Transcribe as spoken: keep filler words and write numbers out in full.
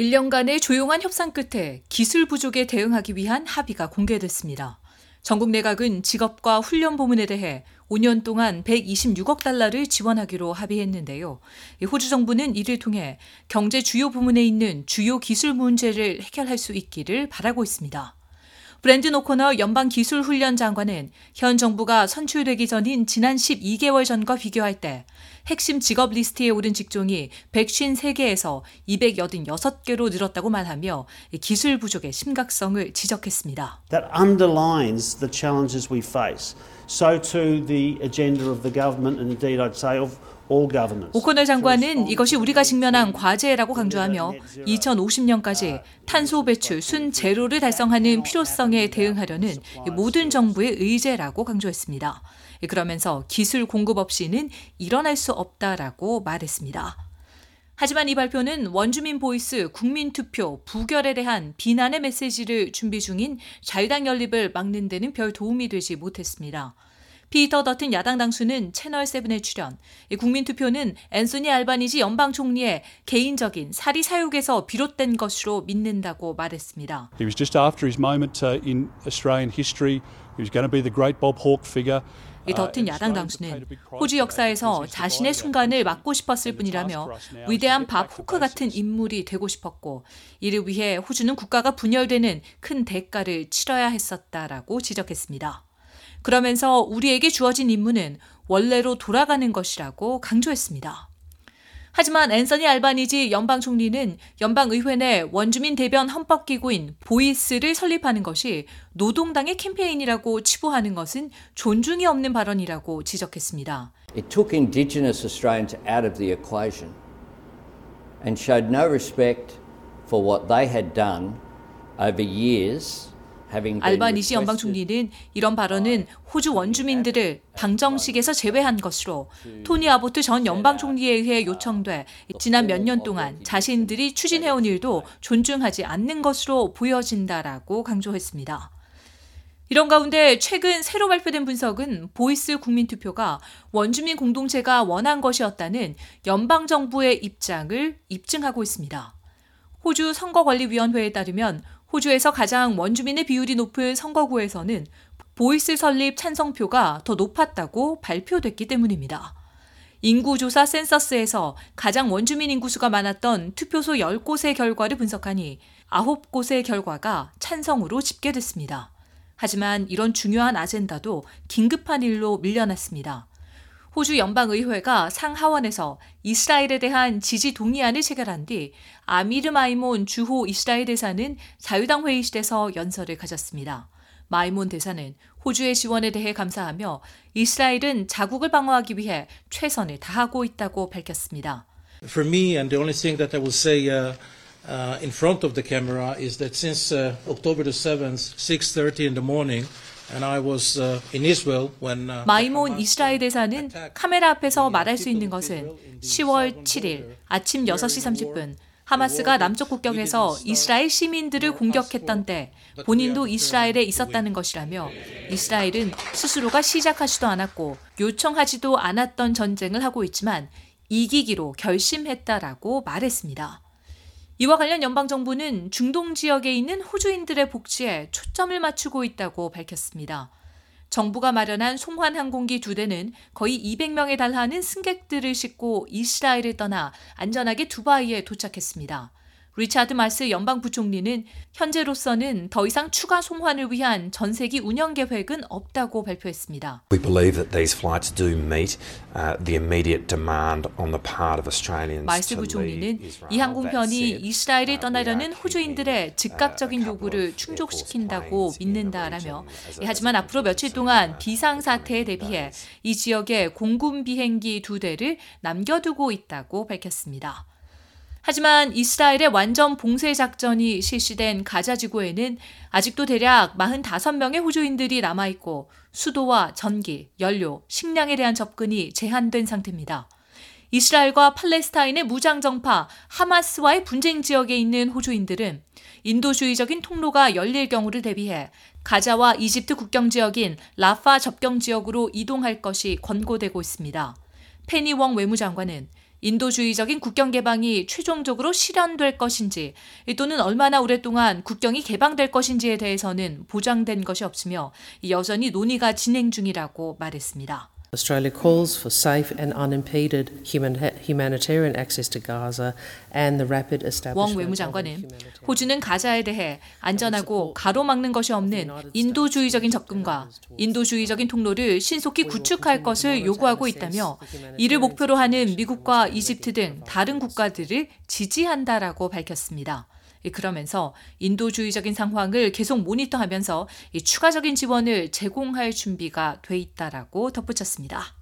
일 년간의 조용한 협상 끝에 기술 부족에 대응하기 위한 합의가 공개됐습니다. 전국 내각은 직업과 훈련 부문에 대해 오 년 동안 백이십육억 달러를 지원하기로 합의했는데요. 호주 정부는 이를 통해 경제 주요 부문에 있는 주요 기술 문제를 해결할 수 있기를 바라고 있습니다. 브랜든 오코너 연방기술훈련 장관은 현 정부가 선출되기 전인 지난 십이 개월 전과 비교할 때 핵심 직업 리스트에 오른 직종이 백오십삼 개에서 이백팔십육 개로 늘었다고 말하며 기술 부족의 심각성을 지적했습니다. That underlines the challenges we face. So too the agenda of the government and indeed I'd say of 오코너 장관은 이것이 우리가 직면한 과제라고 강조하며 이천오십 년까지 탄소 배출 순 제로를 달성하는 필요성에 대응하려는 모든 정부의 의제라고 강조했습니다. 그러면서 기술 공급 없이는 일어날 수 없다라고 말했습니다. 하지만 이 발표는 원주민 보이스 국민투표 부결에 대한 비난의 메시지를 준비 중인 자유당 연립을 막는 데는 별 도움이 되지 못했습니다. 피터 더튼 야당 당수는 채널 세븐에 출연, 국민투표는 앤서니 알바니지 연방총리의 개인적인 사리 사욕에서 비롯된 것으로 믿는다고 말했습니다. He was just after his moment in Australian history. He was going to be the great Bob Hawke figure. 이 더튼 야당 당수는 호주 역사에서 자신의 순간을 막고 싶었을 뿐이라며 위대한 밥 호크 같은 인물이 되고 싶었고 이를 위해 호주는 국가가 분열되는 큰 대가를 치러야 했었다라고 지적했습니다. 그러면서 우리에게 주어진 임무는 원래로 돌아가는 것이라고 강조했습니다. 하지만 앤서니 알바니지 연방총리는 연방의회 내 원주민 대변 헌법기구인 보이스를 설립하는 것이 노동당의 캠페인이라고 치부하는 것은 존중이 없는 발언이라고 지적했습니다. It took Indigenous Australians out of the equation and showed no respect for what they had done over years. 알바니지 연방총리는 이런 발언은 호주 원주민들을 방정식에서 제외한 것으로 토니 아보트 전 연방총리에 의해 요청돼 지난 몇 년 동안 자신들이 추진해온 일도 존중하지 않는 것으로 보여진다라고 강조했습니다. 이런 가운데 최근 새로 발표된 분석은 보이스 국민투표가 원주민 공동체가 원한 것이었다는 연방정부의 입장을 입증하고 있습니다. 호주 선거관리위원회에 따르면 호주에서 가장 원주민의 비율이 높은 선거구에서는 보이스 설립 찬성표가 더 높았다고 발표됐기 때문입니다. 인구조사 센서스에서 가장 원주민 인구수가 많았던 투표소 열 곳의 결과를 분석하니 아홉 곳의 결과가 찬성으로 집계됐습니다. 하지만 이런 중요한 아젠다도 긴급한 일로 밀려났습니다. 호주 연방의회가 상하원에서 이스라엘에 대한 지지 동의안을 체결한 뒤 아미르 마이몬 주호 이스라엘 대사는 자유당 회의실에서 연설을 가졌습니다. 마이몬 대사는 호주의 지원에 대해 감사하며 이스라엘은 자국을 방어하기 위해 최선을 다하고 있다고 밝혔습니다. For me, and the only thing that I will say uh, uh, in front of the camera is that since uh, October the seventh, six thirty in the morning, 마이몬 이스라엘 대사는 카메라 앞에서 말할 수 있는 것은 시월 칠일 아침 여섯 시 삼십 분 하마스가 남쪽 국경에서 이스라엘 시민들을 공격했던 때 본인도 이스라엘에 있었다는 것이라며 이스라엘은 스스로가 시작하지도 않았고 요청하지도 않았던 전쟁을 하고 있지만 이기기로 결심했다라고 말했습니다. 이와 관련 연방정부는 중동 지역에 있는 호주인들의 복지에 초점을 맞추고 있다고 밝혔습니다. 정부가 마련한 송환 항공기 두 대는 거의 이백 명에 달하는 승객들을 싣고 이스라엘을 떠나 안전하게 두바이에 도착했습니다. 리차드 말스 연방부총리는 현재로서는 더 이상 추가 송환을 위한 전세기 운영 계획은 없다고 발표했습니다. We believe that these flights do meet the immediate demand on the part of Australians. 말스 부총리는 이 항공편이 이스라엘을 떠나려는 호주인들의 즉각적인 요구를 충족시킨다고 믿는다라며 하지만 앞으로 며칠 동안 비상 사태에 대비해 이 지역에 공군 비행기 두 대를 남겨두고 있다고 밝혔습니다. 하지만 이스라엘의 완전 봉쇄 작전이 실시된 가자 지구에는 아직도 대략 사십오 명의 호주인들이 남아있고 수도와 전기, 연료, 식량에 대한 접근이 제한된 상태입니다. 이스라엘과 팔레스타인의 무장정파 하마스와의 분쟁 지역에 있는 호주인들은 인도주의적인 통로가 열릴 경우를 대비해 가자와 이집트 국경 지역인 라파 접경 지역으로 이동할 것이 권고되고 있습니다. 페니웡 외무장관은 인도주의적인 국경 개방이 최종적으로 실현될 것인지 또는 얼마나 오랫동안 국경이 개방될 것인지에 대해서는 보장된 것이 없으며 여전히 논의가 진행 중이라고 말했습니다. Australia calls for safe and unimpeded humanitarian access to Gaza and the rapid establishment. 웡 외무장관은 호주는 가자에 대해 안전하고 가로막는 것이 없는 인도주의적인 접근과 인도주의적인 통로를 신속히 구축할 것을 요구하고 있다며 이를 목표로 하는 미국과 이집트 등 다른 국가들을 지지한다라고 밝혔습니다. 그러면서 인도주의적인 상황을 계속 모니터하면서 추가적인 지원을 제공할 준비가 돼 있다라고 덧붙였습니다.